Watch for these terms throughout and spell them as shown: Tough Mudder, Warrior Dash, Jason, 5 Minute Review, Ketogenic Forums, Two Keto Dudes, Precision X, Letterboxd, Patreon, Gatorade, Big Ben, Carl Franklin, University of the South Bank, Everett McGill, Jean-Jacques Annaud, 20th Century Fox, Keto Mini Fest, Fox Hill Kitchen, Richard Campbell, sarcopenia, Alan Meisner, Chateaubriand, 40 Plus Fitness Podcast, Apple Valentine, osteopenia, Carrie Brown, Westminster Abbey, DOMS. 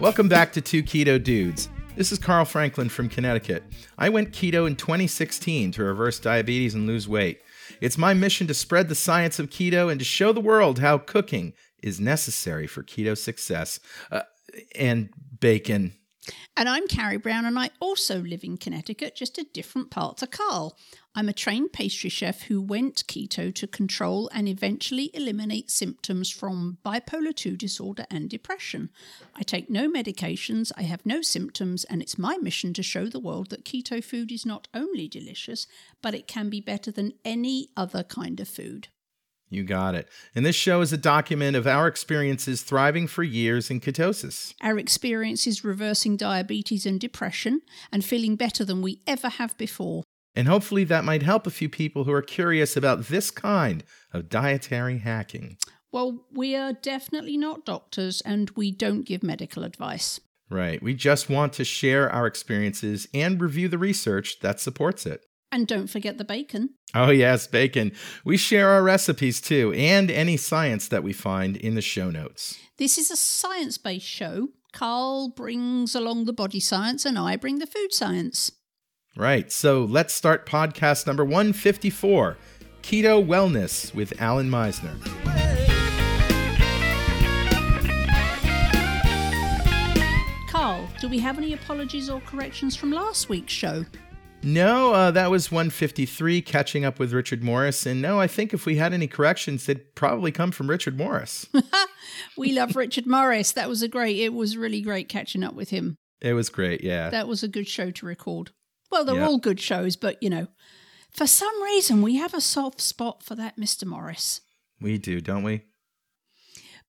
Welcome back to Two Keto Dudes. This is Carl Franklin from Connecticut. I went keto in 2016 to reverse diabetes and lose weight. It's my mission to spread the science of keto and to show the world how cooking is necessary for keto success and bacon. And I'm Carrie Brown, and I also live in Connecticut, just a different part to Carl. I'm a trained pastry chef who went keto to control and eventually eliminate symptoms from bipolar 2 disorder and depression. I take no medications, I have no symptoms, and it's my mission to show the world that keto food is not only delicious, but it can be better than any other kind of food. You got it. And this show is a document of our experiences thriving for years in ketosis. Our experiences reversing diabetes and depression and feeling better than we ever have before. And hopefully that might help a few people who are curious about this kind of dietary hacking. Well, we are definitely not doctors and we don't give medical advice. Right. We just want to share our experiences and review the research that supports it. And don't forget the bacon. Oh, yes, bacon. We share our recipes, too, and any science that we find in the show notes. This is a science-based show. Carl brings along the body science and I bring the food science. Right. So let's start podcast number 154, Keto Wellness with Alan Meisner. Carl, do we have any apologies or corrections from last week's show? No, that was 153, catching up with Richard Morris. And no, I think if we had any corrections, they'd probably come from Richard Morris. We love Richard Morris. That was it was really great catching up with him. It was great, yeah. That was a good show to record. Well, they're all good shows, but, you know, for some reason, we have a soft spot for that Mr. Morris. We do, don't we?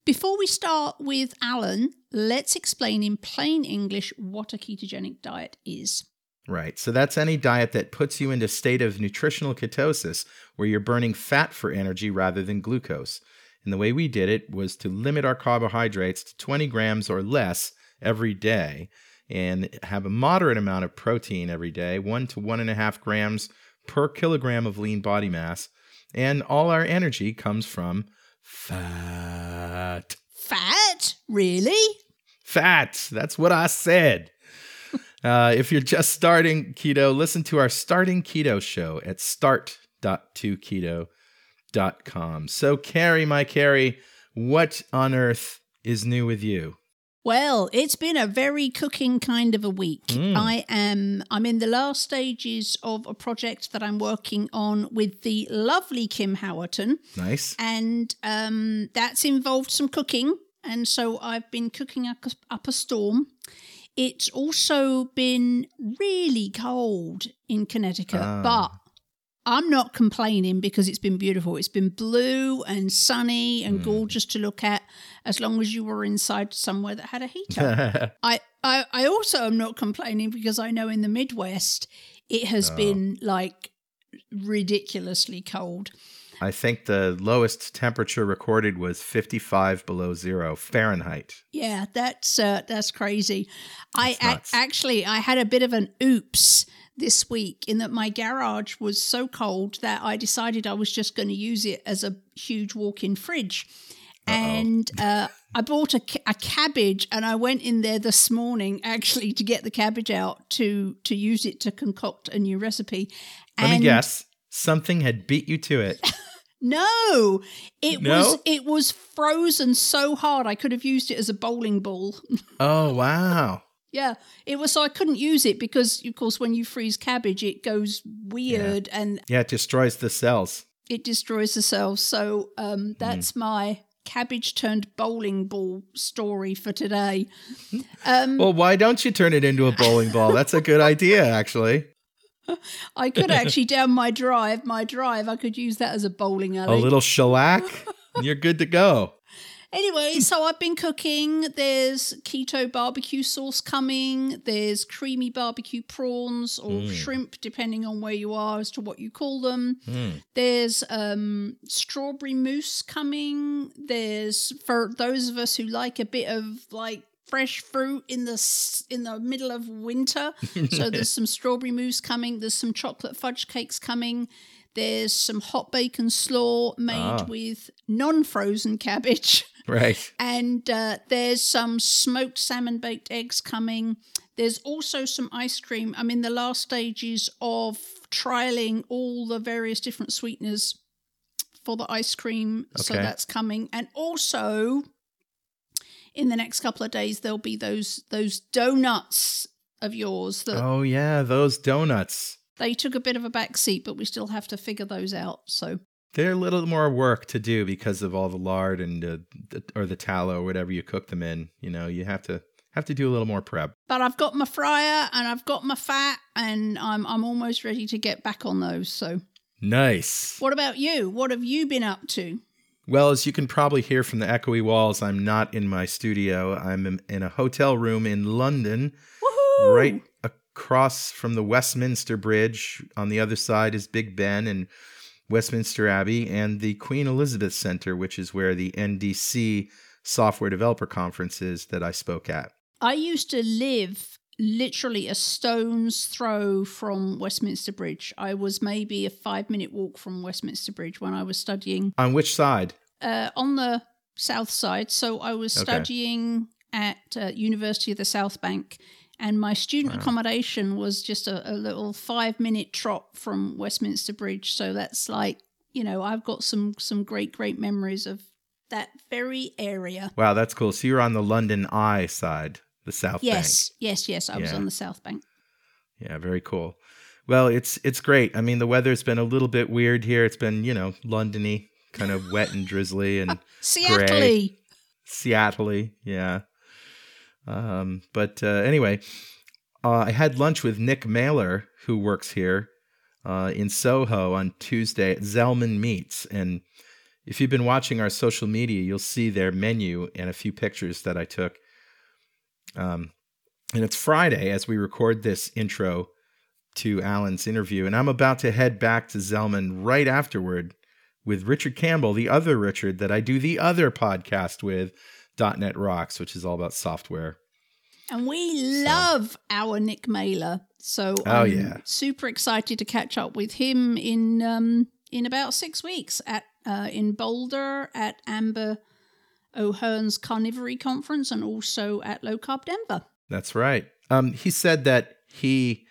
Before we start with Alan, let's explain in plain English what a ketogenic diet is. Right. So that's any diet that puts you into a state of nutritional ketosis where you're burning fat for energy rather than glucose. And the way we did it was to limit our carbohydrates to 20 grams or less every day and have a moderate amount of protein every day, 1 to 1.5 grams per kilogram of lean body mass. And all our energy comes from fat. Fat? Really? Fat. That's what I said. If you're just starting keto, listen to our Starting Keto show at start.2keto.com. So, Carrie, my Carrie, what on earth is new with you? Well, it's been a very cooking kind of a week. I'm in the last stages of a project that I'm working on with the lovely Kim Howerton. Nice. And that's involved some cooking. And so I've been cooking up a storm. It's also been really cold in Connecticut, but I'm not complaining because it's been beautiful. It's been blue and sunny and gorgeous to look at, as long as you were inside somewhere that had a heater. I also am not complaining because I know in the Midwest it has been like ridiculously cold. I think the lowest temperature recorded was 55 below zero Fahrenheit. Yeah, that's crazy. I had a bit of an oops this week in that my garage was so cold that I decided I was just going to use it as a huge walk-in fridge. Uh-oh. And I bought a cabbage and I went in there this morning actually to get the cabbage out to use it to concoct a new recipe. Let me guess. Something had beat you to it. No, it was frozen so hard I could have used it as a bowling ball. Oh, wow. Yeah, it was, so I couldn't use it because, of course, when you freeze cabbage, it goes weird. Yeah. And it destroys the cells. So that's my cabbage turned bowling ball story for today. Well, why don't you turn it into a bowling ball? That's a good idea, actually. I could actually down my drive. I could use that as a bowling alley. A little shellac, you're good to go. Anyway, so I've been cooking. There's keto barbecue sauce coming. There's creamy barbecue prawns or shrimp, depending on where you are as to what you call them. There's strawberry mousse coming. There's, for those of us who like a bit of like fresh fruit in the middle of winter. So there's some strawberry mousse coming. There's some chocolate fudge cakes coming. There's some hot bacon slaw made with non-frozen cabbage. Right. And there's some smoked salmon baked eggs coming. There's also some ice cream. I'm in the last stages of trialing all the various different sweeteners for the ice cream. Okay. So that's coming. And also in the next couple of days, there'll be those donuts of yours. Oh, yeah, those donuts. They took a bit of a backseat, but we still have to figure those out. So they're a little more work to do because of all the lard and or the tallow or whatever you cook them in. You know, you have to do a little more prep. But I've got my fryer and I've got my fat and I'm almost ready to get back on those. So nice. What about you? What have you been up to? Well, as you can probably hear from the echoey walls, I'm not in my studio. I'm in a hotel room in London. Woohoo! Right across from the Westminster Bridge. On the other side is Big Ben and Westminster Abbey and the Queen Elizabeth Center, which is where the NDC Software Developer Conference is that I spoke at. I used to live literally a stone's throw from Westminster Bridge. I was maybe a 5-minute walk from Westminster Bridge when I was studying. On which side? On the south side. So I was studying at University of the South Bank, and my student accommodation was just a little 5-minute trot from Westminster Bridge. So that's like, you know, I've got some great memories of that very area. Wow, that's cool. So you're on the London Eye side, the South Bank. Yes. I was on the South Bank. Yeah, very cool. Well, it's great. I mean, the weather's been a little bit weird here. It's been, you know, London-y, kind of wet and drizzly and Seattle-y. Seattle-y, yeah. But anyway, I had lunch with Nick Mailer, who works here in Soho on Tuesday at Zellman Meats. And if you've been watching our social media, you'll see their menu and a few pictures that I took. And it's Friday as we record this intro to Alan's interview. And I'm about to head back to Zellman right afterward with Richard Campbell, the other Richard that I do the other podcast with, .NET Rocks, which is all about software. And we love our Nick Mailer. So I'm super excited to catch up with him in about 6 weeks at in Boulder at Amber O'Hearn's Carnivory Conference and also at Low Carb Denver. That's right. He said that he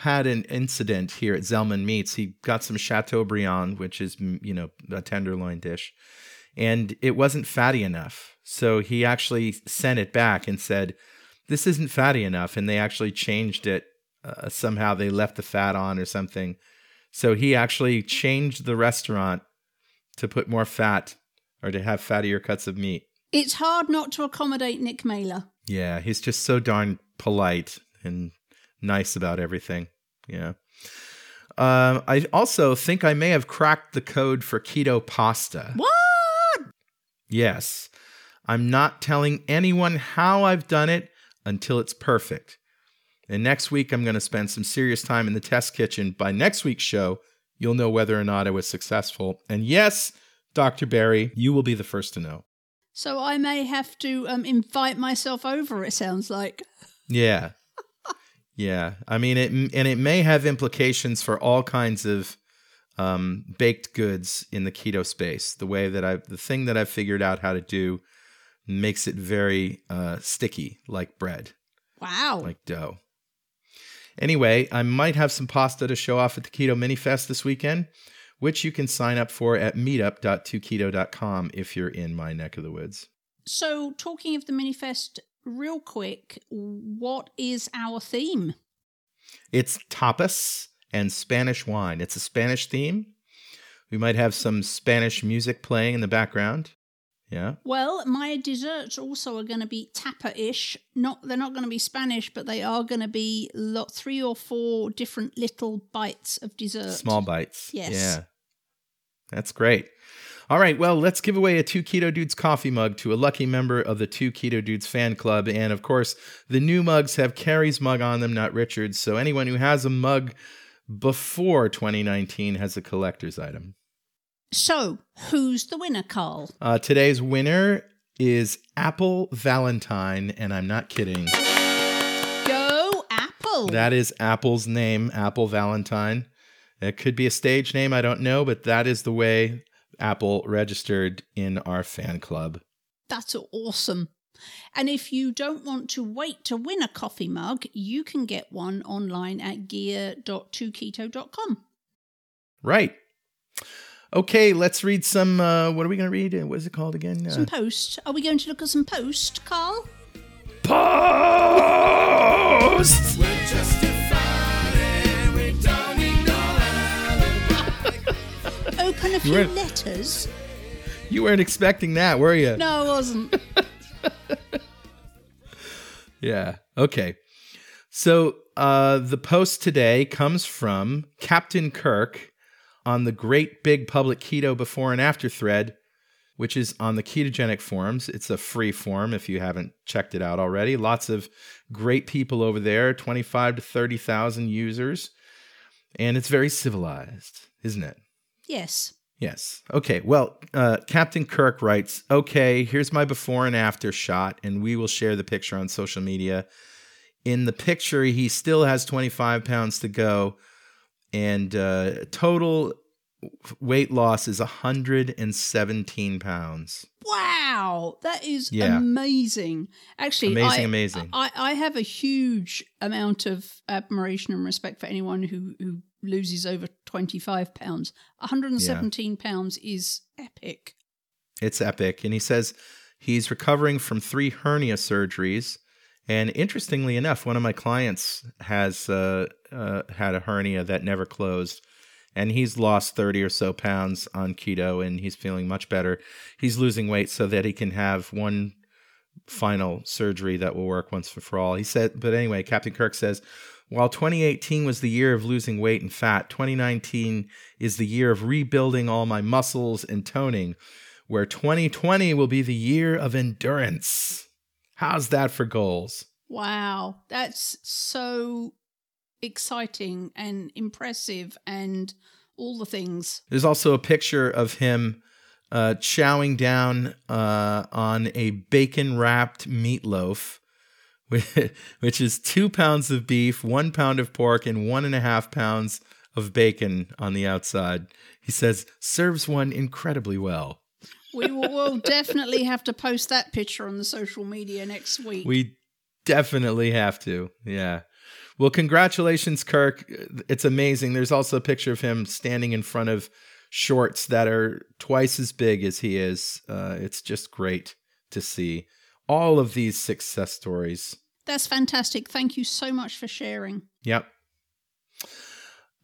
had an incident here at Zellman Meats. He got some Chateaubriand, which is, you know, a tenderloin dish, and it wasn't fatty enough. So he actually sent it back and said, this isn't fatty enough. And they actually changed it. Somehow they left the fat on or something. So he actually changed the restaurant to put more fat or to have fattier cuts of meat. It's hard not to accommodate Nick Mailer. Yeah, he's just so darn polite and nice about everything. Yeah. I also think I may have cracked the code for keto pasta. What? Yes. I'm not telling anyone how I've done it until it's perfect. And next week, I'm going to spend some serious time in the test kitchen. By next week's show, you'll know whether or not I was successful. And yes, Dr. Barry, you will be the first to know. So I may have to invite myself over, it sounds like. Yeah. Yeah. I mean, it may have implications for all kinds of baked goods in the keto space. The thing that I've figured out how to do makes it very sticky, like bread. Wow. Like dough. Anyway, I might have some pasta to show off at the Keto Mini Fest this weekend, which you can sign up for at meetup.2keto.com if you're in my neck of the woods. So talking of the Mini Fest, real quick, what is our theme? It's tapas and Spanish wine. It's a Spanish theme. We might have some Spanish music playing in the background. Yeah. Well, my desserts also are going to be tapa-ish. They're not going to be Spanish, but they are going to be 3 or 4 different little bites of dessert. Small bites. Yes. Yeah. That's great. All right. Well, let's give away a Two Keto Dudes coffee mug to a lucky member of the Two Keto Dudes fan club. And of course, the new mugs have Carrie's mug on them, not Richard's. So anyone who has a mug before 2019 has a collector's item. So, who's the winner, Carl? Today's winner is Apple Valentine, and I'm not kidding. Go Apple! That is Apple's name, Apple Valentine. It could be a stage name, I don't know, but that is the way Apple registered in our fan club. That's awesome. And if you don't want to wait to win a coffee mug, you can get one online at gear.2keto.com. Right. Okay, let's read some, what are we going to read? What is it called again? Some posts. Are we going to look at some posts, Carl? Posts! We're justified and we don't need no alibi. Open a few letters. You weren't expecting that, were you? No, I wasn't. Yeah. Okay. So the post today comes from Captain Kirk on the Great Big Public Keto Before and After thread, which is on the Ketogenic Forums. It's a free forum if you haven't checked it out already. Lots of great people over there, 25 to 30,000 users. And it's very civilized, isn't it? Yes. Yes. Okay. Well, Captain Kirk writes, okay, here's my before and after shot, and we will share the picture on social media. In the picture, he still has 25 pounds to go, and total weight loss is 117 pounds. Wow. That is amazing. Actually, amazing. I have a huge amount of admiration and respect for anyone who loses over 25 pounds. 117 pounds is epic. It's epic. And he says he's recovering from 3 hernia surgeries. And interestingly enough, one of my clients has had a hernia that never closed. And he's lost 30 or so pounds on keto, and he's feeling much better. He's losing weight so that he can have one final surgery that will work once for all. He said, but anyway, Captain Kirk says, while 2018 was the year of losing weight and fat, 2019 is the year of rebuilding all my muscles and toning, where 2020 will be the year of endurance. How's that for goals? Wow, that's so exciting and impressive and all the things. There's also a picture of him chowing down on a bacon-wrapped meatloaf, which is 2 pounds of beef, 1 pound of pork, and 1.5 pounds of bacon on the outside. He says, serves one incredibly well. We will definitely have to post that picture on the social media next week. We definitely have to, yeah. Well, congratulations, Kirk. It's amazing. There's also a picture of him standing in front of shorts that are twice as big as he is. It's just great to see all of these success stories. That's fantastic. Thank you so much for sharing. Yep.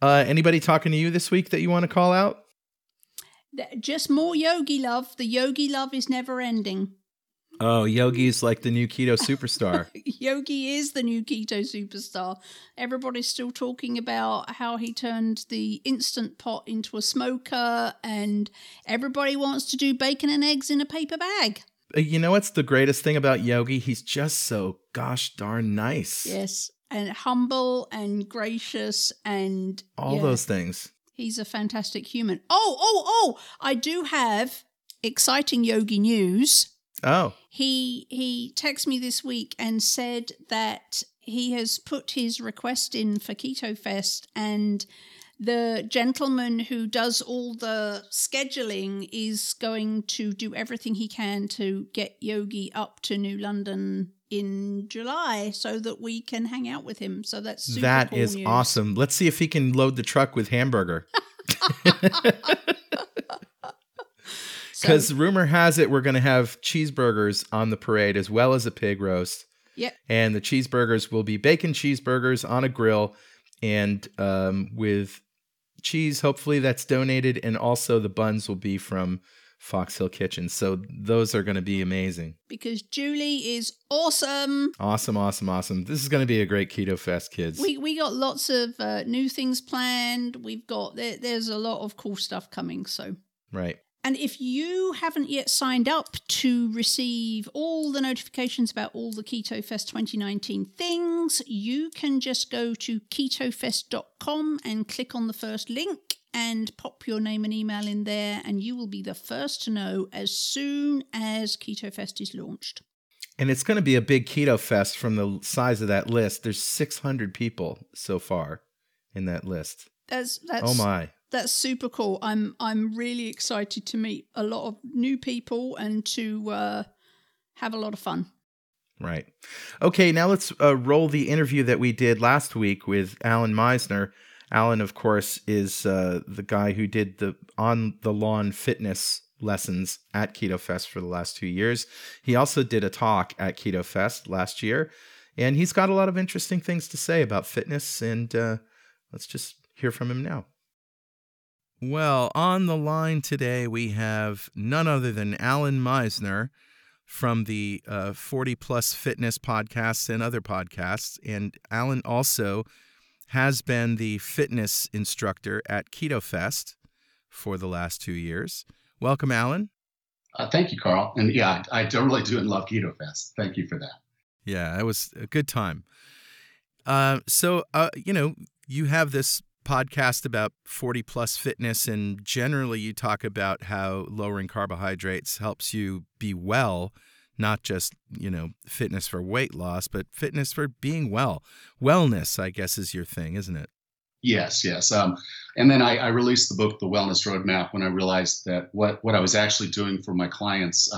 Anybody talking to you this week that you want to call out? Just more yogi love. The yogi love is never ending. Oh, yogi's like the new keto superstar. Yogi is the new keto superstar. Everybody's still talking about how he turned the Instant Pot into a smoker, and everybody wants to do bacon and eggs in a paper bag. You know what's the greatest thing about Yogi? He's just so gosh darn nice. Yes, and humble and gracious and... all those things. He's a fantastic human. Oh, I do have exciting Yogi news. Oh. He texted me this week and said that he has put his request in for Keto Fest, and the gentleman who does all the scheduling is going to do everything he can to get Yogi up to New London in July so that we can hang out with him. So that's super cool news. That is awesome. Let's see if he can load the truck with hamburger. Because rumor has it we're going to have cheeseburgers on the parade as well as a pig roast. Yep. And the cheeseburgers will be bacon cheeseburgers on a grill and with cheese, hopefully, that's donated, and also the buns will be from Fox Hill Kitchen. So those are going to be amazing. Because Julie is awesome. Awesome. This is going to be a great Keto Fest, kids. We got lots of new things planned. We've got, there's a lot of cool stuff coming, so. Right. And if you haven't yet signed up to receive all the notifications about all the Keto Fest 2019 things, you can just go to ketofest.com and click on the first link and pop your name and email in there, and you will be the first to know as soon as Keto Fest is launched. And it's going to be a big Keto Fest from the size of that list. There's 600 people so far in that list. That's oh, my. That's super cool. I'm really excited to meet a lot of new people and to have a lot of fun. Right. Okay, now let's roll the interview that we did last week with Alan Meisner. Alan, of course, is the guy who did the on-the-lawn fitness lessons at Keto Fest for the last 2 years. He also did a talk at Keto Fest last year, and he's got a lot of interesting things to say about fitness, and let's just hear from him now. Well, on the line today, we have none other than Alan Meisner from the 40 Plus Fitness Podcast and other podcasts. And Alan also has been the fitness instructor at Keto Fest for the last 2 years. Welcome, Alan. Thank you, Carl. And yeah, I really do love Keto Fest. Thank you for that. Yeah, it was a good time. So, you know, you have this podcast about 40 plus fitness, and generally you talk about how lowering carbohydrates helps you be well, not just, you know, fitness for weight loss, but fitness for being well. Wellness, I guess, is your thing, isn't it? Yes. And then I released the book, The Wellness Roadmap, when I realized that what I was actually doing for my clients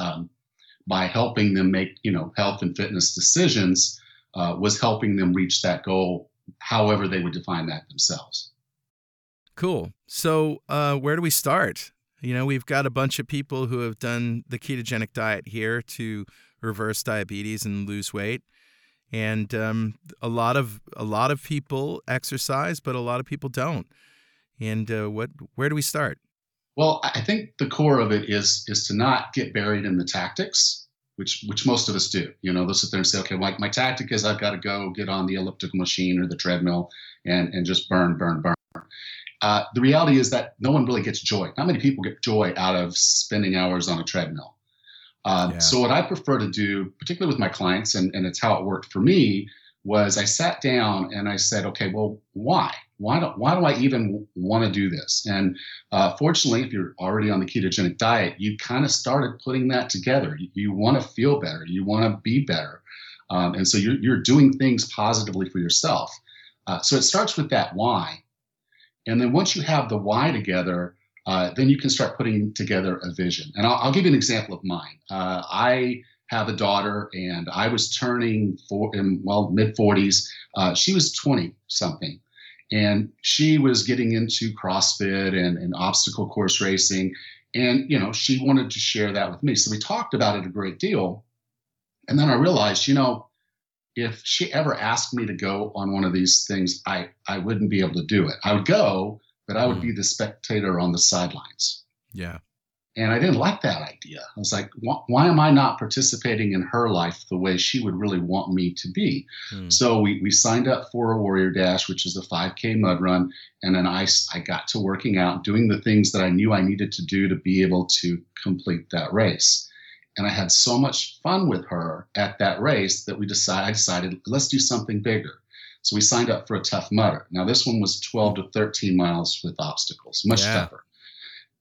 by helping them make, you know, health and fitness decisions was helping them reach that goal, however they would define that themselves. Cool. So where do we start? You know, we've got a bunch of people who have done the ketogenic diet here to reverse diabetes and lose weight. And a lot of people exercise, but a lot of people don't. And where do we start? Well, I think the core of it is to not get buried in the tactics, which most of us do. You know, they'll sit there and say, okay, my tactic is I've got to go get on the elliptical machine or the treadmill and just burn. The reality is that no one really gets joy. Not many people get joy out of spending hours on a treadmill. Yeah. So what I prefer to do, particularly with my clients, and it's how it worked for me, was I sat down and I said, okay, well, why? Why do I even want to do this? And fortunately, if you're already on the ketogenic diet, you kind of started putting that together. You want to feel better. You want to be better. And so you're doing things positively for yourself. So it starts with that why. And then once you have the why together, then you can start putting together a vision. And I'll give you an example of mine. I have a daughter, and I was turning mid-40s. She was 20-something, and she was getting into CrossFit and obstacle course racing. And, you know, she wanted to share that with me. So we talked about it a great deal. And then I realized, you know, if she ever asked me to go on one of these things, I wouldn't be able to do it. I would go, but I would be the spectator on the sidelines. Yeah. And I didn't like that idea. I was like, why am I not participating in her life the way she would really want me to be? Mm. So we signed up for a Warrior Dash, which is a 5K mud run. And then I got to working out, doing the things that I knew I needed to do to be able to complete that race. And I had so much fun with her at that race that I decided, let's do something bigger. So we signed up for a Tough Mudder. Now, this one was 12 to 13 miles with obstacles, much tougher.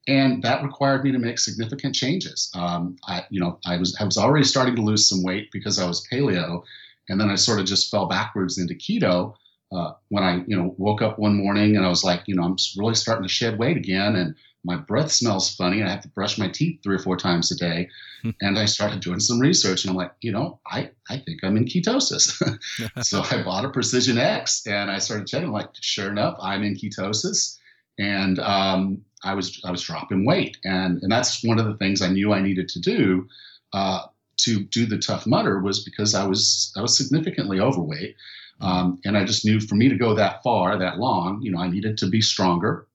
And that required me to make significant changes. I was already starting to lose some weight because I was paleo, and then I sort of just fell backwards into keto when I, you know, woke up one morning and I was like, you know, I'm really starting to shed weight again, and my breath smells funny, and I have to brush my teeth 3 or 4 times a day. And I started doing some research, and I'm like, you know, I think I'm in ketosis. So I bought a Precision X, and I started checking. Like, sure enough, I'm in ketosis, and I was dropping weight, and that's one of the things I knew I needed to do the Tough Mudder, was because I was significantly overweight, and I just knew for me to go that far, that long, you know, I needed to be stronger.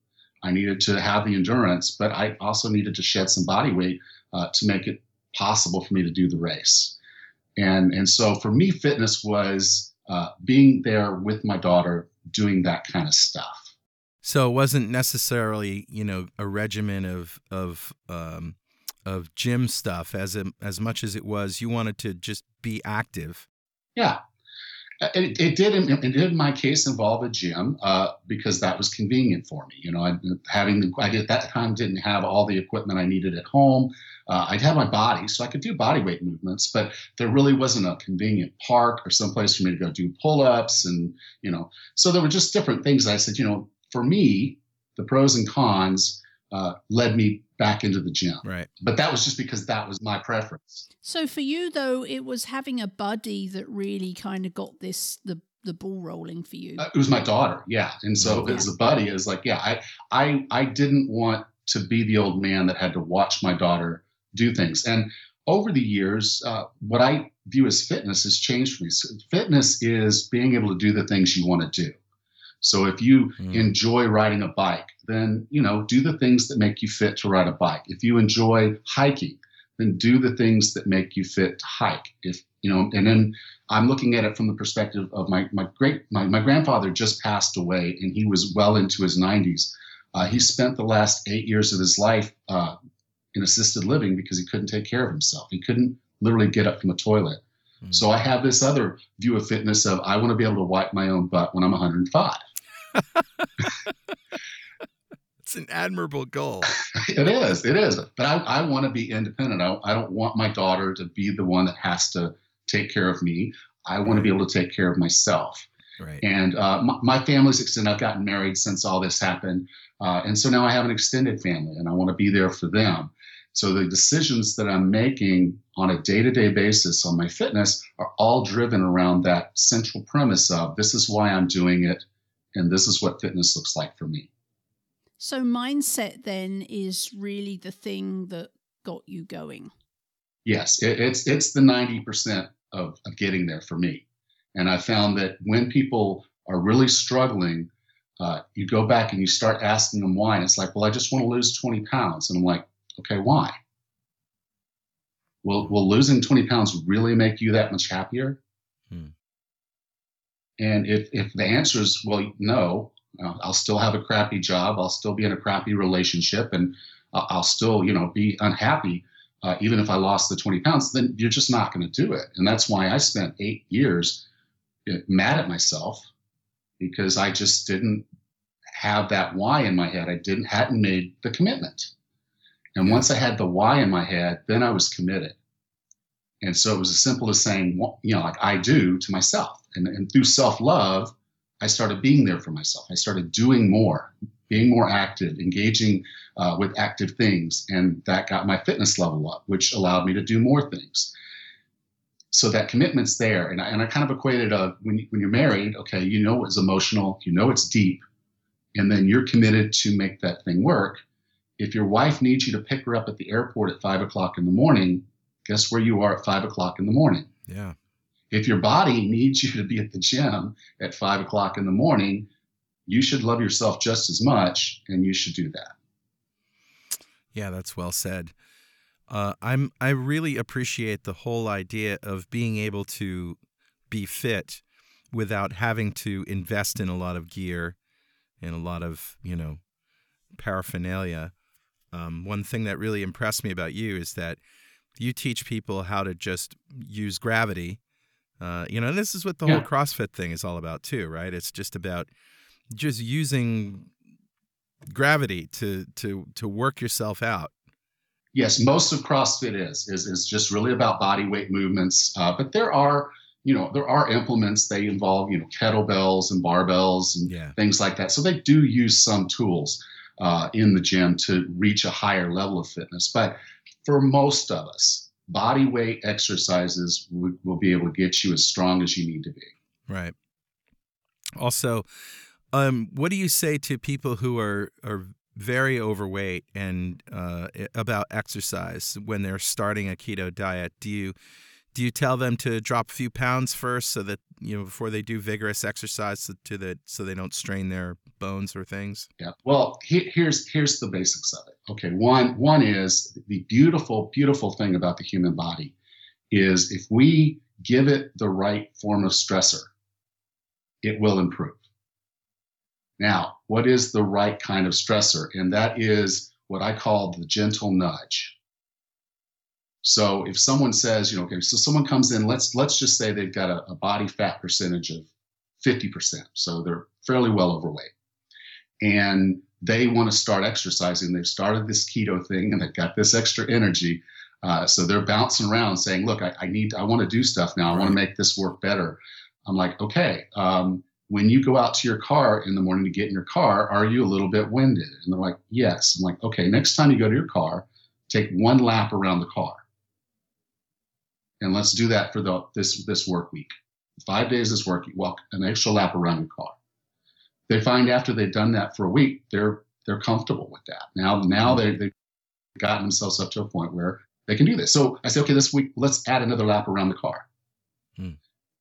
I needed to have the endurance, but I also needed to shed some body weight to make it possible for me to do the race. And so for me, fitness was being there with my daughter, doing that kind of stuff. So it wasn't necessarily, you know, a regimen of gym stuff as much as it was you wanted to just be active. Yeah. It did in my case involve a gym because that was convenient for me. You know, I that time didn't have all the equipment I needed at home. I'd had my body, so I could do body weight movements, but there really wasn't a convenient park or someplace for me to go do pull-ups, and you know, so there were just different things. I said, you know, for me, the pros and cons led me back into the gym. Right. But that was just because that was my preference. So for you though, it was having a buddy that really kind of got this, the ball rolling for you. It was my daughter. Yeah. And so as a buddy, it was like, yeah, I didn't want to be the old man that had to watch my daughter do things. And over the years, what I view as fitness has changed for me. So fitness is being able to do the things you want to do. So if you enjoy riding a bike, then, you know, do the things that make you fit to ride a bike. If you enjoy hiking, then do the things that make you fit to hike. If, you know, and then I'm looking at it from the perspective of my grandfather just passed away, and he was well into his 90s. He spent the last 8 years of his life in assisted living because he couldn't take care of himself. He couldn't literally get up from a toilet. Mm-hmm. So I have this other view of fitness of I want to be able to wipe my own butt when I'm 105. It's an admirable goal. It is. But I want to be independent. I don't want my daughter to be the one that has to take care of me. I want to be able to take care of myself. Right. And my family's extended. I've gotten married since all this happened. And so now I have an extended family, and I want to be there for them. So the decisions that I'm making on a day-to-day basis on my fitness are all driven around that central premise of this is why I'm doing it, and this is what fitness looks like for me. So mindset then is really the thing that got you going. Yes, it's the 90% of getting there for me. And I found that when people are really struggling, you go back and you start asking them why. And it's like, well, I just want to lose 20 pounds. And I'm like, okay, why? Will losing 20 pounds really make you that much happier? Hmm. And if the answer is, well, no, I'll still have a crappy job. I'll still be in a crappy relationship, and I'll still, you know, be unhappy, even if I lost the 20 pounds, then you're just not going to do it. And that's why I spent 8 years mad at myself, because I just didn't have that why in my head. I hadn't made the commitment. And once I had the why in my head, then I was committed. And so it was as simple as saying, you know, like I do to myself. And through self-love, I started being there for myself. I started doing more, being more active, engaging with active things. And that got my fitness level up, which allowed me to do more things. So that commitment's there. And I kind of equated when you're married, okay, you know it's emotional, you know it's deep, and then you're committed to make that thing work. If your wife needs you to pick her up at the airport at 5 o'clock in the morning, guess where you are at 5 o'clock in the morning? Yeah. If your body needs you to be at the gym at 5 o'clock in the morning, you should love yourself just as much, and you should do that. Yeah, that's well said. I really appreciate the whole idea of being able to be fit without having to invest in a lot of gear and a lot of, you know, paraphernalia. One thing that really impressed me about you is that you teach people how to just use gravity. You know, and this is what the whole CrossFit thing is all about too, right? It's just about just using gravity to work yourself out. Yes, most of CrossFit is just really about body weight movements. But there are implements. They involve, you know, kettlebells and barbells and things like that. So they do use some tools in the gym to reach a higher level of fitness. But for most of us, body weight exercises will be able to get you as strong as you need to be. Right. Also, what do you say to people who are very overweight and about exercise when they're starting a keto diet? Do you tell them to drop a few pounds first so that, you know, before they do vigorous exercise so they don't strain their bones or things? Yeah. Well, here's the basics of it. Okay. One is the beautiful, beautiful thing about the human body is if we give it the right form of stressor, it will improve. Now, what is the right kind of stressor? And that is what I call the gentle nudge. So if someone says, you know, okay, so someone comes in, let's just say they've got a body fat percentage of 50%. So they're fairly well overweight and they want to start exercising. They've started this keto thing and they've got this extra energy. So they're bouncing around saying, look, I want to do stuff now. I want to make this work better. I'm like, okay, when you go out to your car in the morning to get in your car, are you a little bit winded? And they're like, yes. I'm like, okay, next time you go to your car, take one lap around the car. And let's do that for this work week. 5 days this work, you walk an extra lap around your car. They find after they've done that for a week, they're comfortable with that. Now they've gotten themselves up to a point where they can do this. So I say, okay, this week, let's add another lap around the car. Hmm.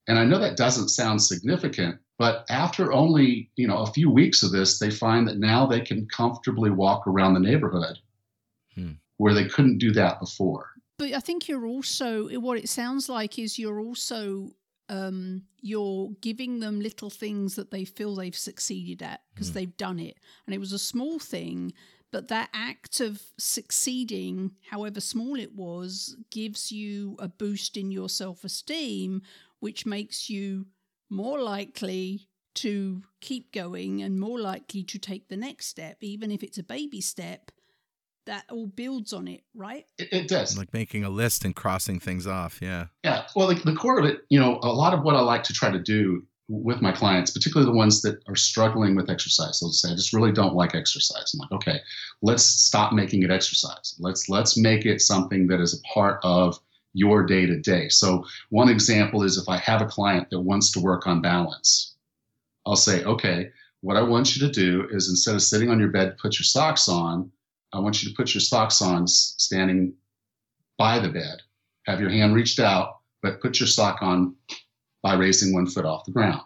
And I know that doesn't sound significant, but after only, a few weeks of this, they find that now they can comfortably walk around the neighborhood where they couldn't do that before. But I think you're also, what it sounds like is you're also, you're giving them little things that they feel they've succeeded at because they've done it. And it was a small thing, but that act of succeeding, however small it was, gives you a boost in your self-esteem, which makes you more likely to keep going and more likely to take the next step, even if it's a baby step. That all builds on it, right? It does. Like making a list and crossing things off, yeah. Yeah, well, the core of it, a lot of what I like to try to do with my clients, particularly the ones that are struggling with exercise, they'll say, I just really don't like exercise. I'm like, okay, let's stop making it exercise. Let's make it something that is a part of your day-to-day. So one example is if I have a client that wants to work on balance, I'll say, okay, what I want you to do is instead of sitting on your bed, put your socks on, I want you to put your socks on standing by the bed, have your hand reached out, but put your sock on by raising one foot off the ground.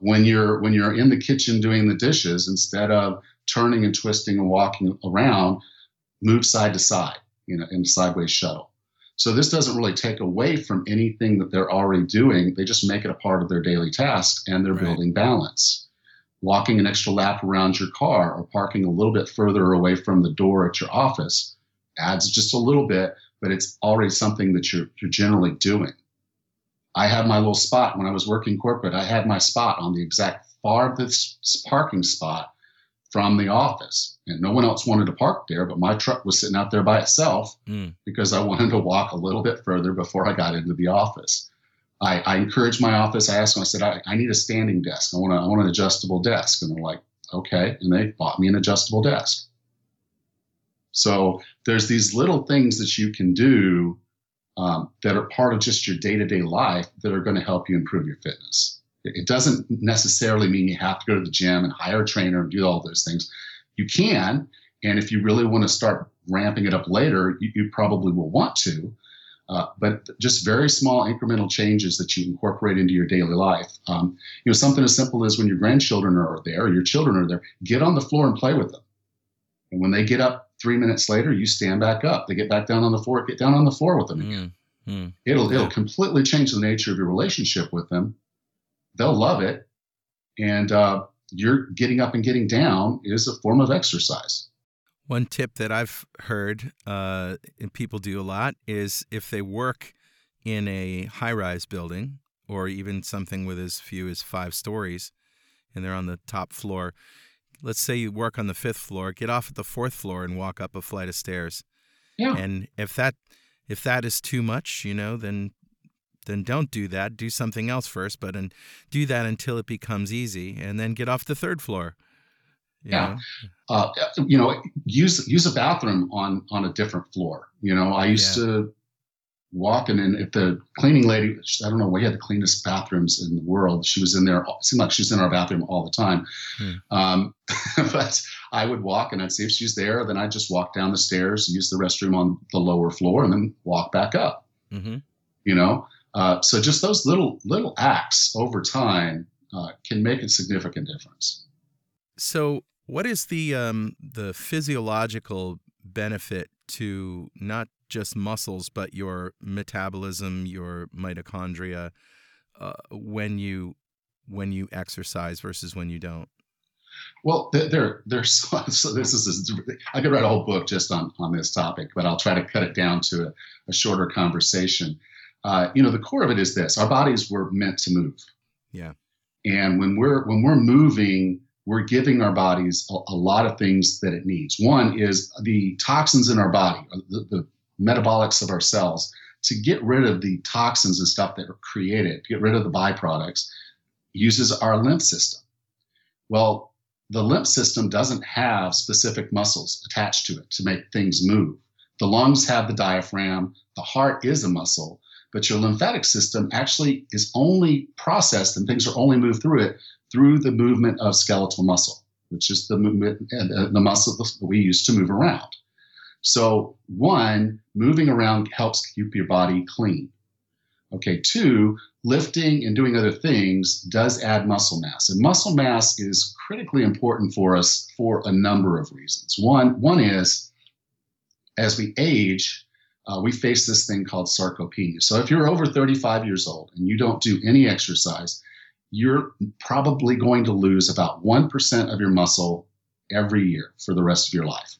When you're in the kitchen doing the dishes, instead of turning and twisting and walking around, move side to side, in the sideways shuttle. So this doesn't really take away from anything that they're already doing. They just make it a part of their daily task and they're building balance. Walking an extra lap around your car or parking a little bit further away from the door at your office adds just a little bit, but it's already something that you're generally doing. I had my little spot when I was working corporate. I had my spot on the exact farthest parking spot from the office, and no one else wanted to park there, but my truck was sitting out there by itself because I wanted to walk a little bit further before I got into the office. I encouraged my office. I asked them, I said, I need a standing desk. I want an adjustable desk. And they're like, okay. And they bought me an adjustable desk. So there's these little things that you can do that are part of just your day-to-day life that are going to help you improve your fitness. It doesn't necessarily mean you have to go to the gym and hire a trainer and do all those things. You can. And if you really want to start ramping it up later, you probably will want to. But just very small incremental changes that you incorporate into your daily life. Something as simple as when your grandchildren are there, or your children are there, get on the floor and play with them. And when they get up 3 minutes later, you stand back up. They get back down on the floor, get down on the floor with them again. It'll completely change the nature of your relationship with them. They'll love it. And your getting up and getting down is a form of exercise. One tip that I've heard and people do a lot is if they work in a high-rise building or even something with as few as 5 stories and they're on the top floor, let's say you work on the 5th floor, get off at the 4th floor and walk up a flight of stairs. Yeah. And if that is too much, then don't do that. Do something else first, but do that until it becomes easy and then get off the 3rd floor. Yeah. Use a bathroom on a different floor. I used to walk in, and if the cleaning lady, I don't know, we had the cleanest bathrooms in the world. She was in there. It seemed like she was in our bathroom all the time. But I would walk and I'd see if she's there. Then I'd just walk down the stairs, use the restroom on the lower floor and then walk back up, so just those little acts over time can make a significant difference. So what is the physiological benefit to not just muscles, but your metabolism, your mitochondria, when you exercise versus when you don't? Well, there's I could write a whole book just on this topic, but I'll try to cut it down to a shorter conversation. The core of it is this: our bodies were meant to move. Yeah. And when we're moving, we're giving our bodies a lot of things that it needs. One is the toxins in our body, the metabolics of our cells, to get rid of the toxins and stuff that are created, to get rid of the byproducts. uses our lymph system. Well, the lymph system doesn't have specific muscles attached to it to make things move. The lungs have the diaphragm, the heart is a muscle, but your lymphatic system actually is only processed and things are only moved through it through the movement of skeletal muscle, which is the movement and the muscle that we use to move around. So one, moving around helps keep your body clean. Okay, two, lifting and doing other things does add muscle mass. And muscle mass is critically important for us for a number of reasons. One is, as we age, we face this thing called sarcopenia. So if you're over 35 years old and you don't do any exercise, you're probably going to lose about 1% of your muscle every year for the rest of your life.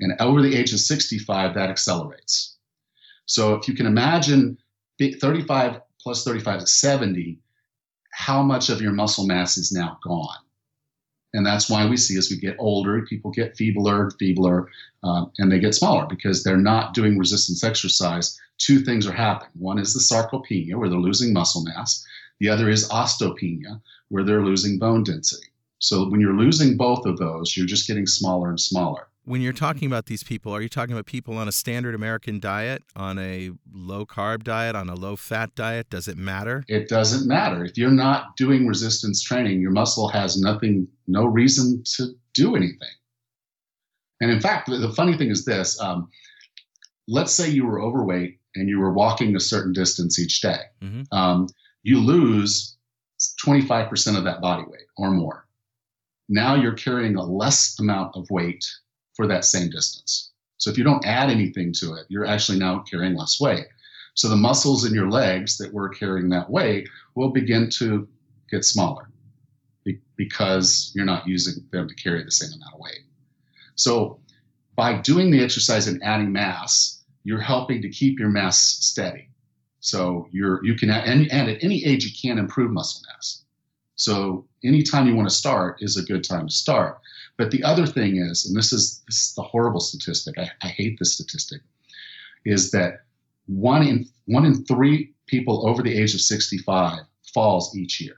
And over the age of 65, that accelerates. So if you can imagine 35 plus 35 is 70, how much of your muscle mass is now gone? And that's why we see as we get older, people get feebler, and they get smaller because they're not doing resistance exercise. Two things are happening. One is the sarcopenia, where they're losing muscle mass. The other is osteopenia, where they're losing bone density. So when you're losing both of those, you're just getting smaller and smaller. When you're talking about these people, are you talking about people on a standard American diet, on a low-carb diet, on a low-fat diet? Does it matter? It doesn't matter. If you're not doing resistance training, your muscle has no reason to do anything. And in fact, the funny thing is this. Let's say you were overweight and you were walking a certain distance each day. Mm-hmm. You lose 25% of that body weight or more. Now you're carrying a less amount of weight for that same distance. So if you don't add anything to it, you're actually now carrying less weight. So the muscles in your legs that were carrying that weight will begin to get smaller because you're not using them to carry the same amount of weight. So by doing the exercise and adding mass, you're helping to keep your mass steady. So you can, and at any age, you can improve muscle mass. So anytime you want to start is a good time to start. But the other thing is, and this is the horrible statistic, I hate this statistic, is that one in three people over the age of 65 falls each year.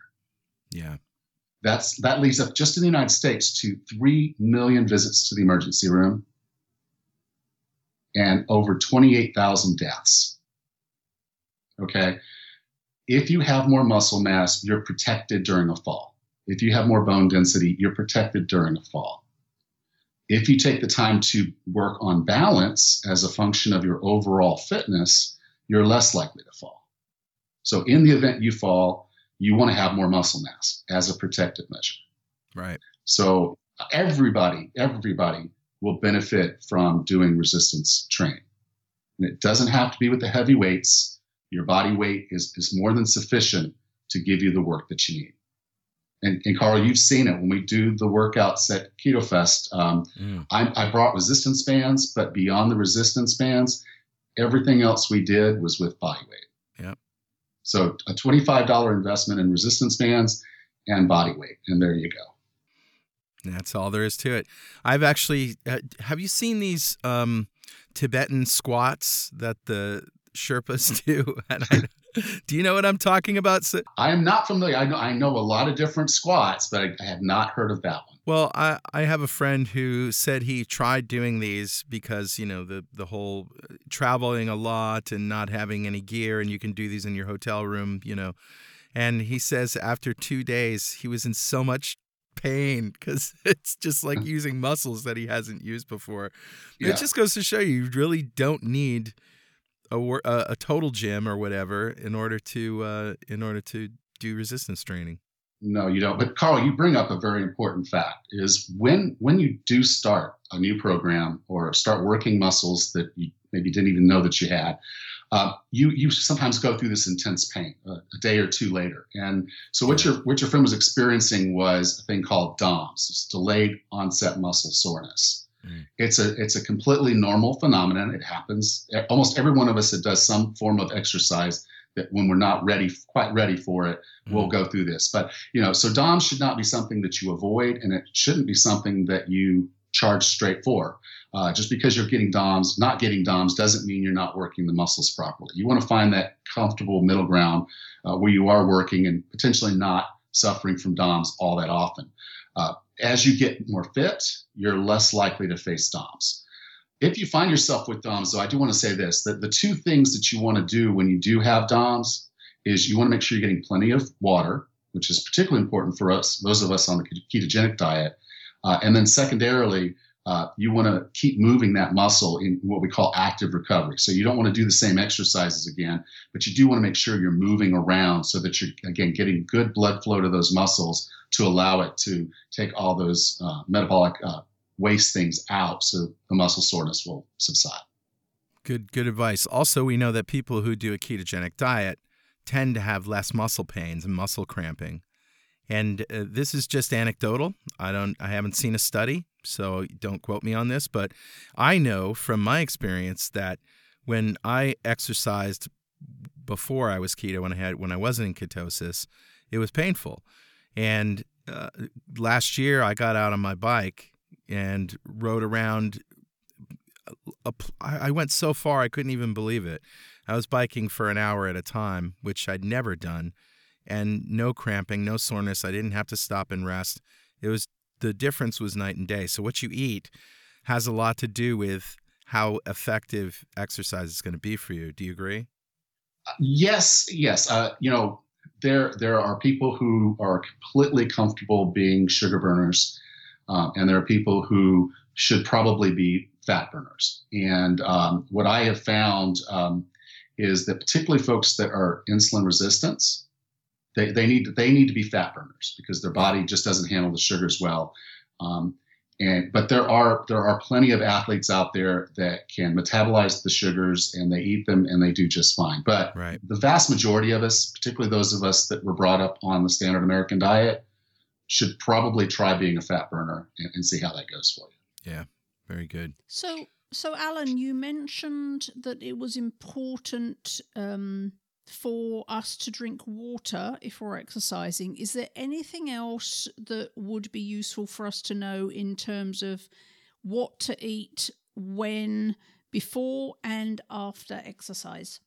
Yeah. That leads up just in the United States to 3 million visits to the emergency room and over 28,000 deaths. Okay. If you have more muscle mass, you're protected during a fall. If you have more bone density, you're protected during a fall. If you take the time to work on balance as a function of your overall fitness, you're less likely to fall. So in the event you fall, you want to have more muscle mass as a protective measure. Right. So everybody will benefit from doing resistance training. And it doesn't have to be with the heavy weights. Your body weight is more than sufficient to give you the work that you need. And Carl, you've seen it when we do the workouts at Keto Fest. I brought resistance bands, but beyond the resistance bands, everything else we did was with body weight. Yeah. So a $25 investment in resistance bands and body weight, and there you go. That's all there is to it. I've actually have you seen these Tibetan squats that the Sherpas do? Do you know what I'm talking about? I am not familiar. I know a lot of different squats, but I have not heard of that one. Well, I have a friend who said he tried doing these because, you know, the whole traveling a lot and not having any gear, and you can do these in your hotel room, you know. And he says after 2 days, he was in so much pain because it's just like using muscles that he hasn't used before. Yeah. It just goes to show you really don't need a total gym or whatever in order to do resistance training. No, you don't. But Carl, you bring up a very important fact: is when you do start a new program or start working muscles that you maybe didn't even know that you had, you sometimes go through this intense pain a day or two later. And so what your friend was experiencing was a thing called DOMS, it's delayed onset muscle soreness. It's a completely normal phenomenon. It happens. Almost every one of us that does some form of exercise that when we're not quite ready for it, we'll go through this. But, you know, so DOMS should not be something that you avoid, and it shouldn't be something that you charge straight for. Just because you're not getting DOMS doesn't mean you're not working the muscles properly. You want to find that comfortable middle ground where you are working and potentially not suffering from DOMS all that often. As you get more fit, you're less likely to face DOMS. If you find yourself with DOMS, though, I do want to say this, that the two things that you want to do when you do have DOMS is you want to make sure you're getting plenty of water, which is particularly important for us, those of us on the ketogenic diet. And then secondarily, you want to keep moving that muscle in what we call active recovery. So you don't want to do the same exercises again, but you do want to make sure you're moving around so that you're, again, getting good blood flow to those muscles to allow it to take all those metabolic waste things out so the muscle soreness will subside. Good advice. Also, we know that people who do a ketogenic diet tend to have less muscle pains and muscle cramping. And this is just anecdotal. I haven't seen a study, so don't quote me on this. But I know from my experience that when I exercised before I was keto, when I wasn't in ketosis, it was painful. And last year, I got out on my bike and rode around. I went so far I couldn't even believe it. I was biking for an hour at a time, which I'd never done. And no cramping, no soreness. I didn't have to stop and rest. The difference was night and day. So what you eat has a lot to do with how effective exercise is going to be for you. Do you agree? Yes. There are people who are completely comfortable being sugar burners, and there are people who should probably be fat burners. And what I have found is that particularly folks that are insulin resistant, They need to be fat burners because their body just doesn't handle the sugars well. But there are plenty of athletes out there that can metabolize the sugars and they eat them and they do just fine. But right. The vast majority of us, particularly those of us that were brought up on the standard American diet, should probably try being a fat burner and see how that goes for you. Yeah, very good. So Alan, you mentioned that it was important for us to drink water if we're exercising. Is there anything else that would be useful for us to know in terms of what to eat when, before, and after exercise?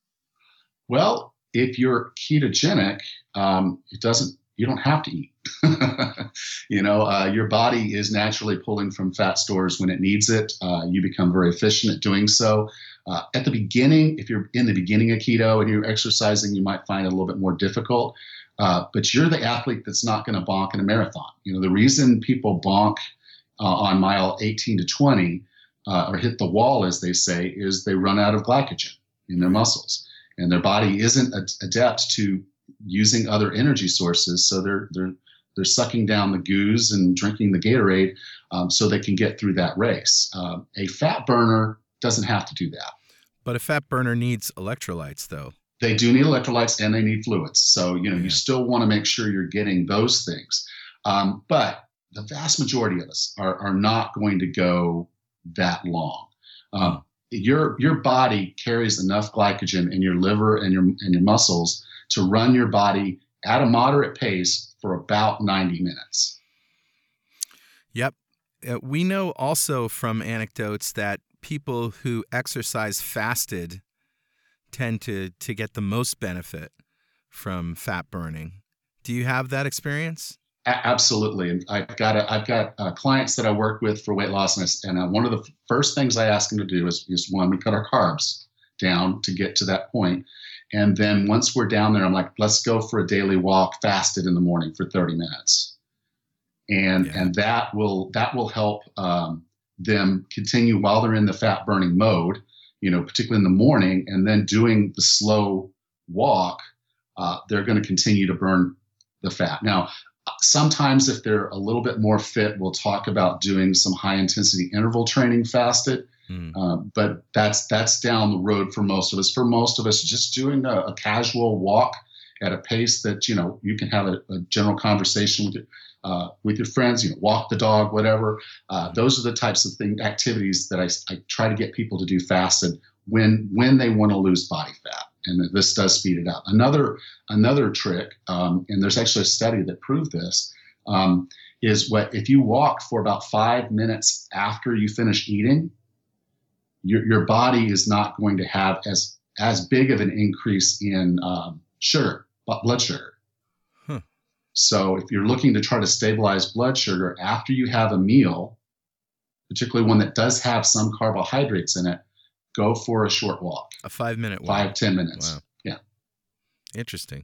Well, if you're ketogenic, you don't have to eat. Your body is naturally pulling from fat stores when it needs it. You become very efficient at doing so. At the beginning, if you're in the beginning of keto and you're exercising, you might find it a little bit more difficult. But you're the athlete that's not going to bonk in a marathon. The reason people bonk on mile 18 to 20 or hit the wall, as they say, is they run out of glycogen in their muscles. And their body isn't adept to using other energy sources. So they're sucking down the goose and drinking the Gatorade so they can get through that race. A fat burner doesn't have to do that. But a fat burner needs electrolytes, though. They do need electrolytes and they need fluids. So, you still want to make sure you're getting those things. But the vast majority of us are not going to go that long. Your body carries enough glycogen in your liver and your muscles to run your body at a moderate pace for about 90 minutes. Yep. We know also from anecdotes that people who exercise fasted tend to get the most benefit from fat burning. Do you have that experience? Absolutely. And I've got clients that I work with for weight loss, and one of the first things I ask them to do is one, we cut our carbs down to get to that point. And then once we're down there, I'm like, let's go for a daily walk fasted in the morning for 30 minutes. And that will help them continue while they're in the fat burning mode, particularly in the morning, and then doing the slow walk, they're going to continue to burn the fat. Now, sometimes if they're a little bit more fit, we'll talk about doing some high intensity interval training fasted. But that's down the road for most of us. For most of us, just doing a casual walk at a pace that, you can have a general conversation with your friends, walk the dog, whatever. Those are the types of activities that I try to get people to do fasted when they want to lose body fat. And this does speed it up. Another trick, and there's actually a study that proved this, is if you walk for about 5 minutes after you finish eating, your body is not going to have as big of an increase in sugar, blood sugar. Huh. So if you're looking to try to stabilize blood sugar after you have a meal, particularly one that does have some carbohydrates in it, go for a short walk. A 5-minute walk. 5-10 minutes. Wow. Yeah. Interesting.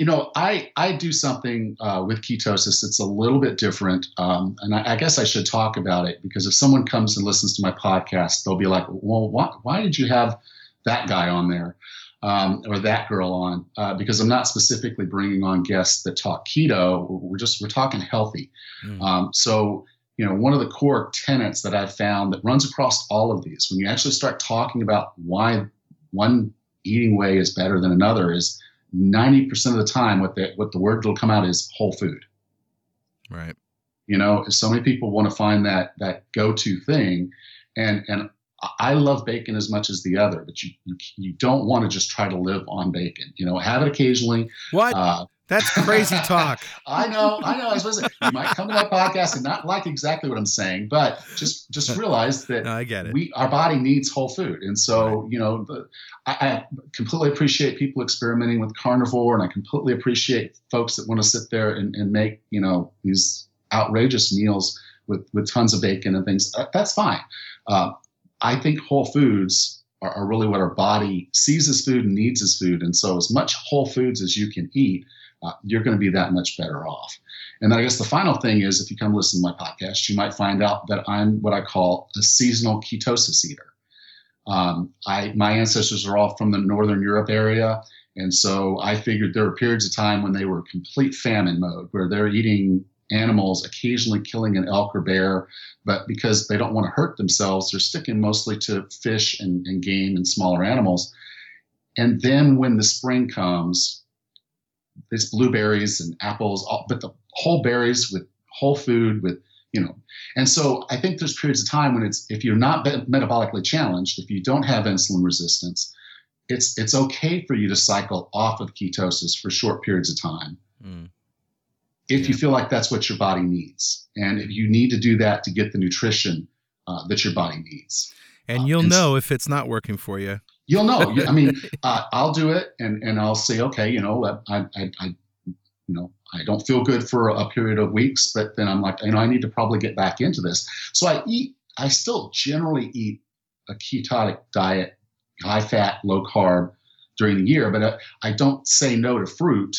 You know, I do something with ketosis that's a little bit different. And I guess I should talk about it, because if someone comes and listens to my podcast, they'll be like, well, why did you have that guy on there or that girl on? Because I'm not specifically bringing on guests that talk keto. We're talking healthy. Mm. So, you know, one of the core tenets that I've found that runs across all of these, when you actually start talking about why one eating way is better than another, is 90% of the time what the word that'll come out is whole food. Right. You know, so many people want to find that go-to thing. And I love bacon as much as the other, but you don't want to just try to live on bacon. You know, have it occasionally. What? That's crazy talk. I know. I suppose you might come to my podcast and not like exactly what I'm saying, but just realize that no, I get it. Our body needs whole food. And so, right. You know, I completely appreciate people experimenting with carnivore, and I completely appreciate folks that want to sit there and make, you know, these outrageous meals with tons of bacon and things. That's fine. I think whole foods are really what our body sees as food and needs as food. And so as much whole foods as you can eat, you're going to be that much better off. And then I guess the final thing is, if you come listen to my podcast, you might find out that I'm what I call a seasonal ketosis eater. My ancestors are all from the Northern Europe area. And so I figured there were periods of time when they were complete famine mode, where they're eating animals, occasionally killing an elk or bear, but because they don't want to hurt themselves, they're sticking mostly to fish and game and smaller animals. And then when the spring comes, it's blueberries and apples, but the whole berries with whole food with, you know. And so I think there's periods of time when it's, if you're not metabolically challenged, if you don't have insulin resistance, it's okay for you to cycle off of ketosis for short periods of time. Mm. If you feel like that's what your body needs. And if you need to do that to get the nutrition that your body needs. And you'll know if it's not working for you. You'll know. I mean, I'll do it and I'll say, okay, you know, I don't feel good for a period of weeks, but then I'm like, you know, I need to probably get back into this. So I still generally eat a ketotic diet, high fat, low carb during the year, but I don't say no to fruit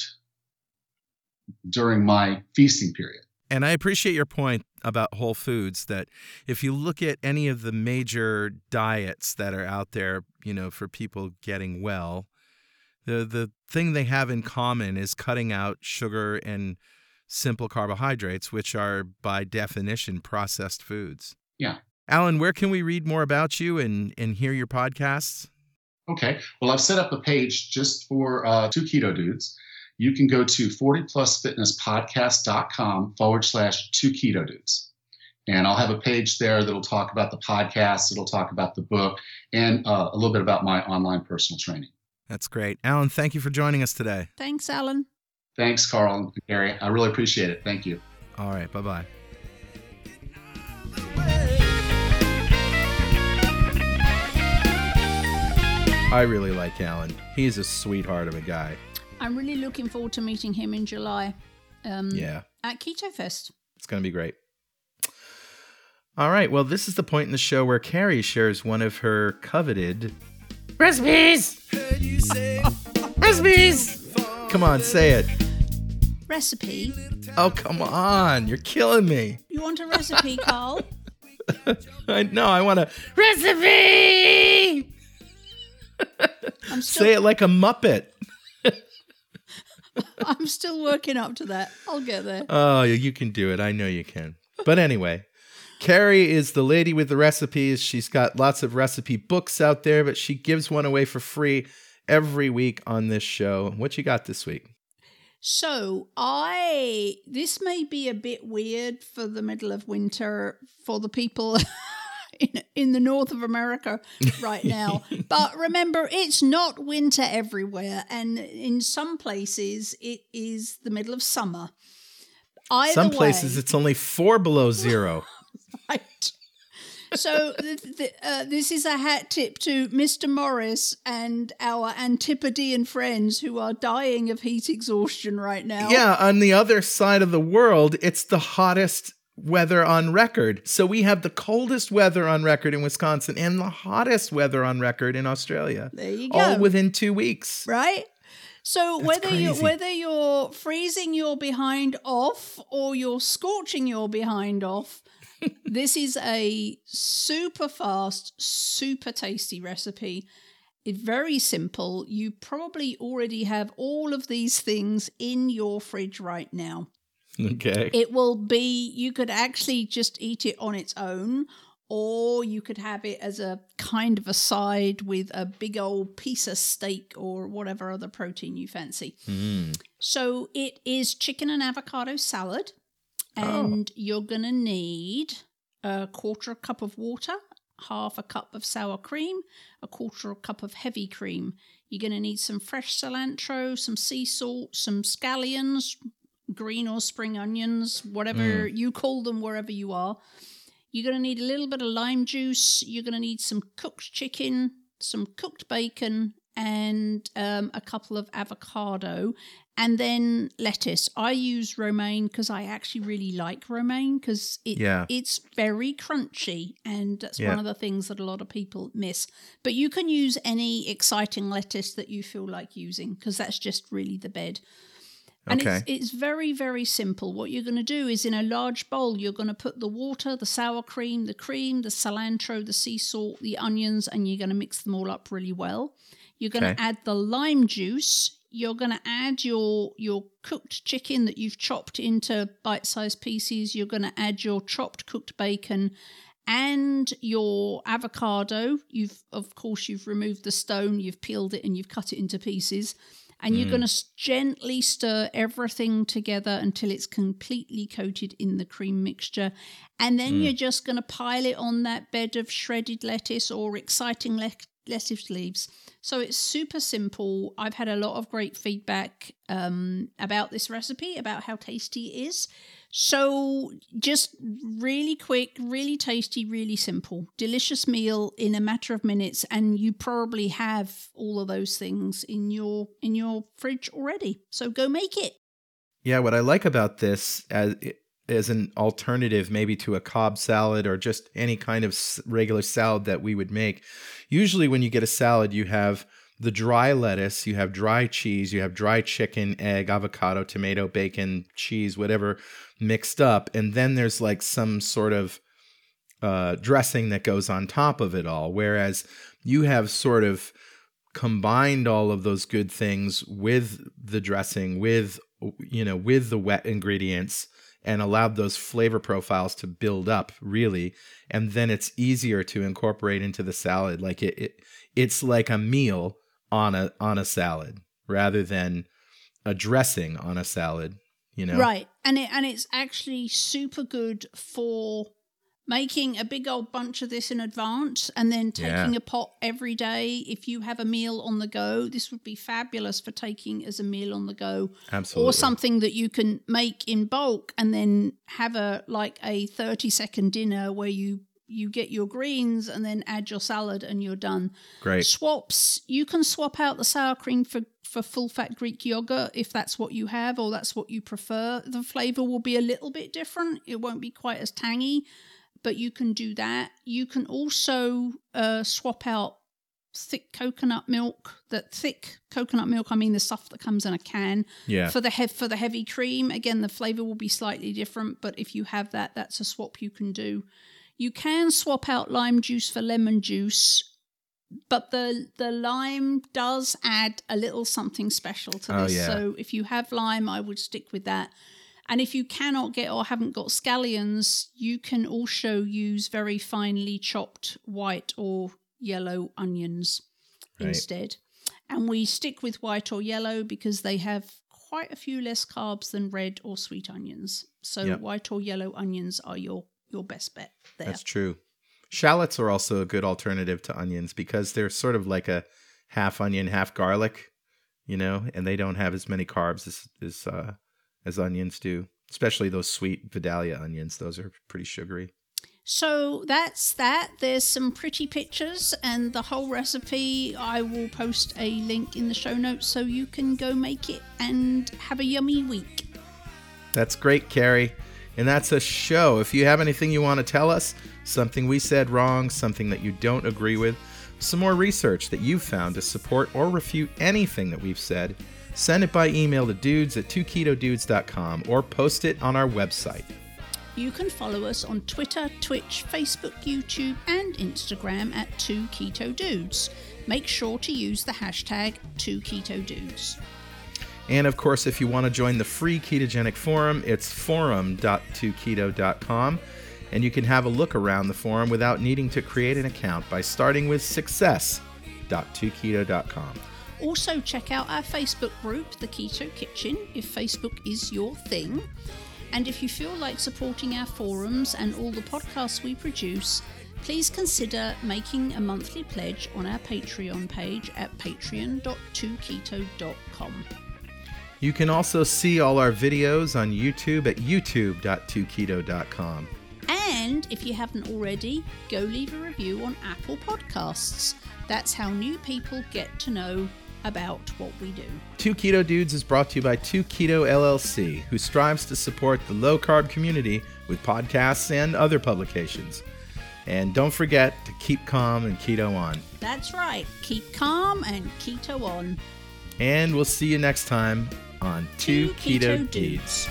during my feasting period. And I appreciate your point about whole foods, that if you look at any of the major diets that are out there, you know, for people getting well, the thing they have in common is cutting out sugar and simple carbohydrates, which are by definition processed foods. Yeah. Alan, where can we read more about you and hear your podcasts? Okay. Well, I've set up a page just for Two Keto Dudes. You can go to 40plusfitnesspodcast.com/2KetoDudes. And I'll have a page there that'll talk about the podcast, it'll talk about the book, and a little bit about my online personal training. That's great. Alan, thank you for joining us today. Thanks, Alan. Thanks, Carl and Carrie. I really appreciate it. Thank you. All right. Bye-bye. I really like Alan. He's a sweetheart of a guy. I'm really looking forward to meeting him in July at Keto Fest. It's going to be great. All right. Well, this is the point in the show where Carrie shares one of her coveted recipes. Heard you say recipes. Come on, say it. Recipe. Oh, come on. You're killing me. You want a recipe, Carl? No, I want a recipe. Say it like a Muppet. I'm still working up to that. I'll get there. Oh, you can do it. I know you can. But anyway, Carrie is the lady with the recipes. She's got lots of recipe books out there, but she gives one away for free every week on this show. What you got this week? So this may be a bit weird for the middle of winter for the people in the north of America right now. But remember, it's not winter everywhere. And in some places, it is the middle of summer. Either way, it's only 4 below zero. Right. So this is a hat tip to Mr. Morris and our Antipodean friends who are dying of heat exhaustion right now. Yeah, on the other side of the world, it's the hottest weather on record. So we have the coldest weather on record in Wisconsin and the hottest weather on record in Australia. There you go. All within 2 weeks. Right? So whether you're freezing your behind off or you're scorching your behind off, this is a super fast, super tasty recipe. It's very simple. You probably already have all of these things in your fridge right now. Okay. It will be, you could actually just eat it on its own, or you could have it as a kind of a side with a big old piece of steak or whatever other protein you fancy. Mm. So it is chicken and avocado salad. And you're going to need 1/4 cup of water, 1/2 cup of sour cream, 1/4 cup of heavy cream. You're going to need some fresh cilantro, some sea salt, some scallions, green or spring onions, whatever you call them wherever you are. You're going to need a little bit of lime juice. You're going to need some cooked chicken, some cooked bacon, and a couple of avocado, and then lettuce. I use romaine because I actually really like romaine because it's very crunchy, and that's one of the things that a lot of people miss. But you can use any exciting lettuce that you feel like using because that's just really the bed. And it's very, very simple. What you're going to do is in a large bowl, you're going to put the water, the sour cream, the cilantro, the sea salt, the onions, and you're going to mix them all up really well. You're going to add the lime juice. You're going to add your cooked chicken that you've chopped into bite-sized pieces. You're going to add your chopped cooked bacon and your avocado. Of course, you've removed the stone, you've peeled it, and you've cut it into pieces. And you're going to gently stir everything together until it's completely coated in the cream mixture. And then you're just going to pile it on that bed of shredded lettuce or exciting lettuce leaves. So it's super simple. I've had a lot of great feedback about this recipe, about how tasty it is. So just really quick, really tasty, really simple. Delicious meal in a matter of minutes, and you probably have all of those things in your fridge already. So go make it. Yeah, what I like about this as an alternative maybe to a Cobb salad or just any kind of regular salad that we would make, usually when you get a salad, you have the dry lettuce, you have dry cheese, you have dry chicken, egg, avocado, tomato, bacon, cheese, whatever mixed up. And then there's like some sort of dressing that goes on top of it all. Whereas you have sort of combined all of those good things with the dressing, with the wet ingredients, and allowed those flavor profiles to build up really. And then it's easier to incorporate into the salad. Like it's like a meal on a salad rather than a dressing on a salad, you know? Right. And it's actually super good for making a big old bunch of this in advance and then taking a pot every day. If you have a meal on the go, this would be fabulous for taking as a meal on the go. Absolutely. Or something that you can make in bulk and then have a 30-second dinner where you get your greens and then add your salad and you're done. Great. Swaps. You can swap out the sour cream for full-fat Greek yogurt if that's what you have or that's what you prefer. The flavor will be a little bit different. It won't be quite as tangy, but you can do that. You can also swap out thick coconut milk. That thick coconut milk, I mean the stuff that comes in a can, for the heavy cream. Again, the flavor will be slightly different, but if you have that, that's a swap you can do. You can swap out lime juice for lemon juice, but the lime does add a little something special to this. Oh, yeah. So if you have lime, I would stick with that. And if you cannot get or haven't got scallions, you can also use very finely chopped white or yellow onions instead. And we stick with white or yellow because they have quite a few less carbs than red or sweet onions. So white or yellow onions are your best bet there. That's true. Shallots are also a good alternative to onions because they're sort of like a half onion, half garlic, you know, and they don't have as many carbs as onions do, especially those sweet Vidalia onions. Those are pretty sugary. So that's that. There's some pretty pictures and the whole recipe. I will post a link in the show notes so you can go make it and have a yummy week. That's great, Carrie. And that's a show. If you have anything you want to tell us, something we said wrong, something that you don't agree with, some more research that you've found to support or refute anything that we've said, send it by email to dudes@twoketodudes.com or post it on our website. You can follow us on Twitter, Twitch, Facebook, YouTube, and Instagram at Two Keto Dudes. Make sure to use the hashtag Two Keto Dudes. And of course, if you want to join the free Ketogenic Forum, it's forum.2keto.com. And you can have a look around the forum without needing to create an account by starting with success.2keto.com. Also, check out our Facebook group, The Keto Kitchen, if Facebook is your thing. And if you feel like supporting our forums and all the podcasts we produce, please consider making a monthly pledge on our Patreon page at patreon.2keto.com. You can also see all our videos on YouTube at youtube.2keto.com. And if you haven't already, go leave a review on Apple Podcasts. That's how new people get to know about what we do. Two Keto Dudes is brought to you by Two Keto LLC, who strives to support the low-carb community with podcasts and other publications. And don't forget to keep calm and keto on. That's right. Keep calm and keto on. And we'll see you next time on Two Keto Dudes.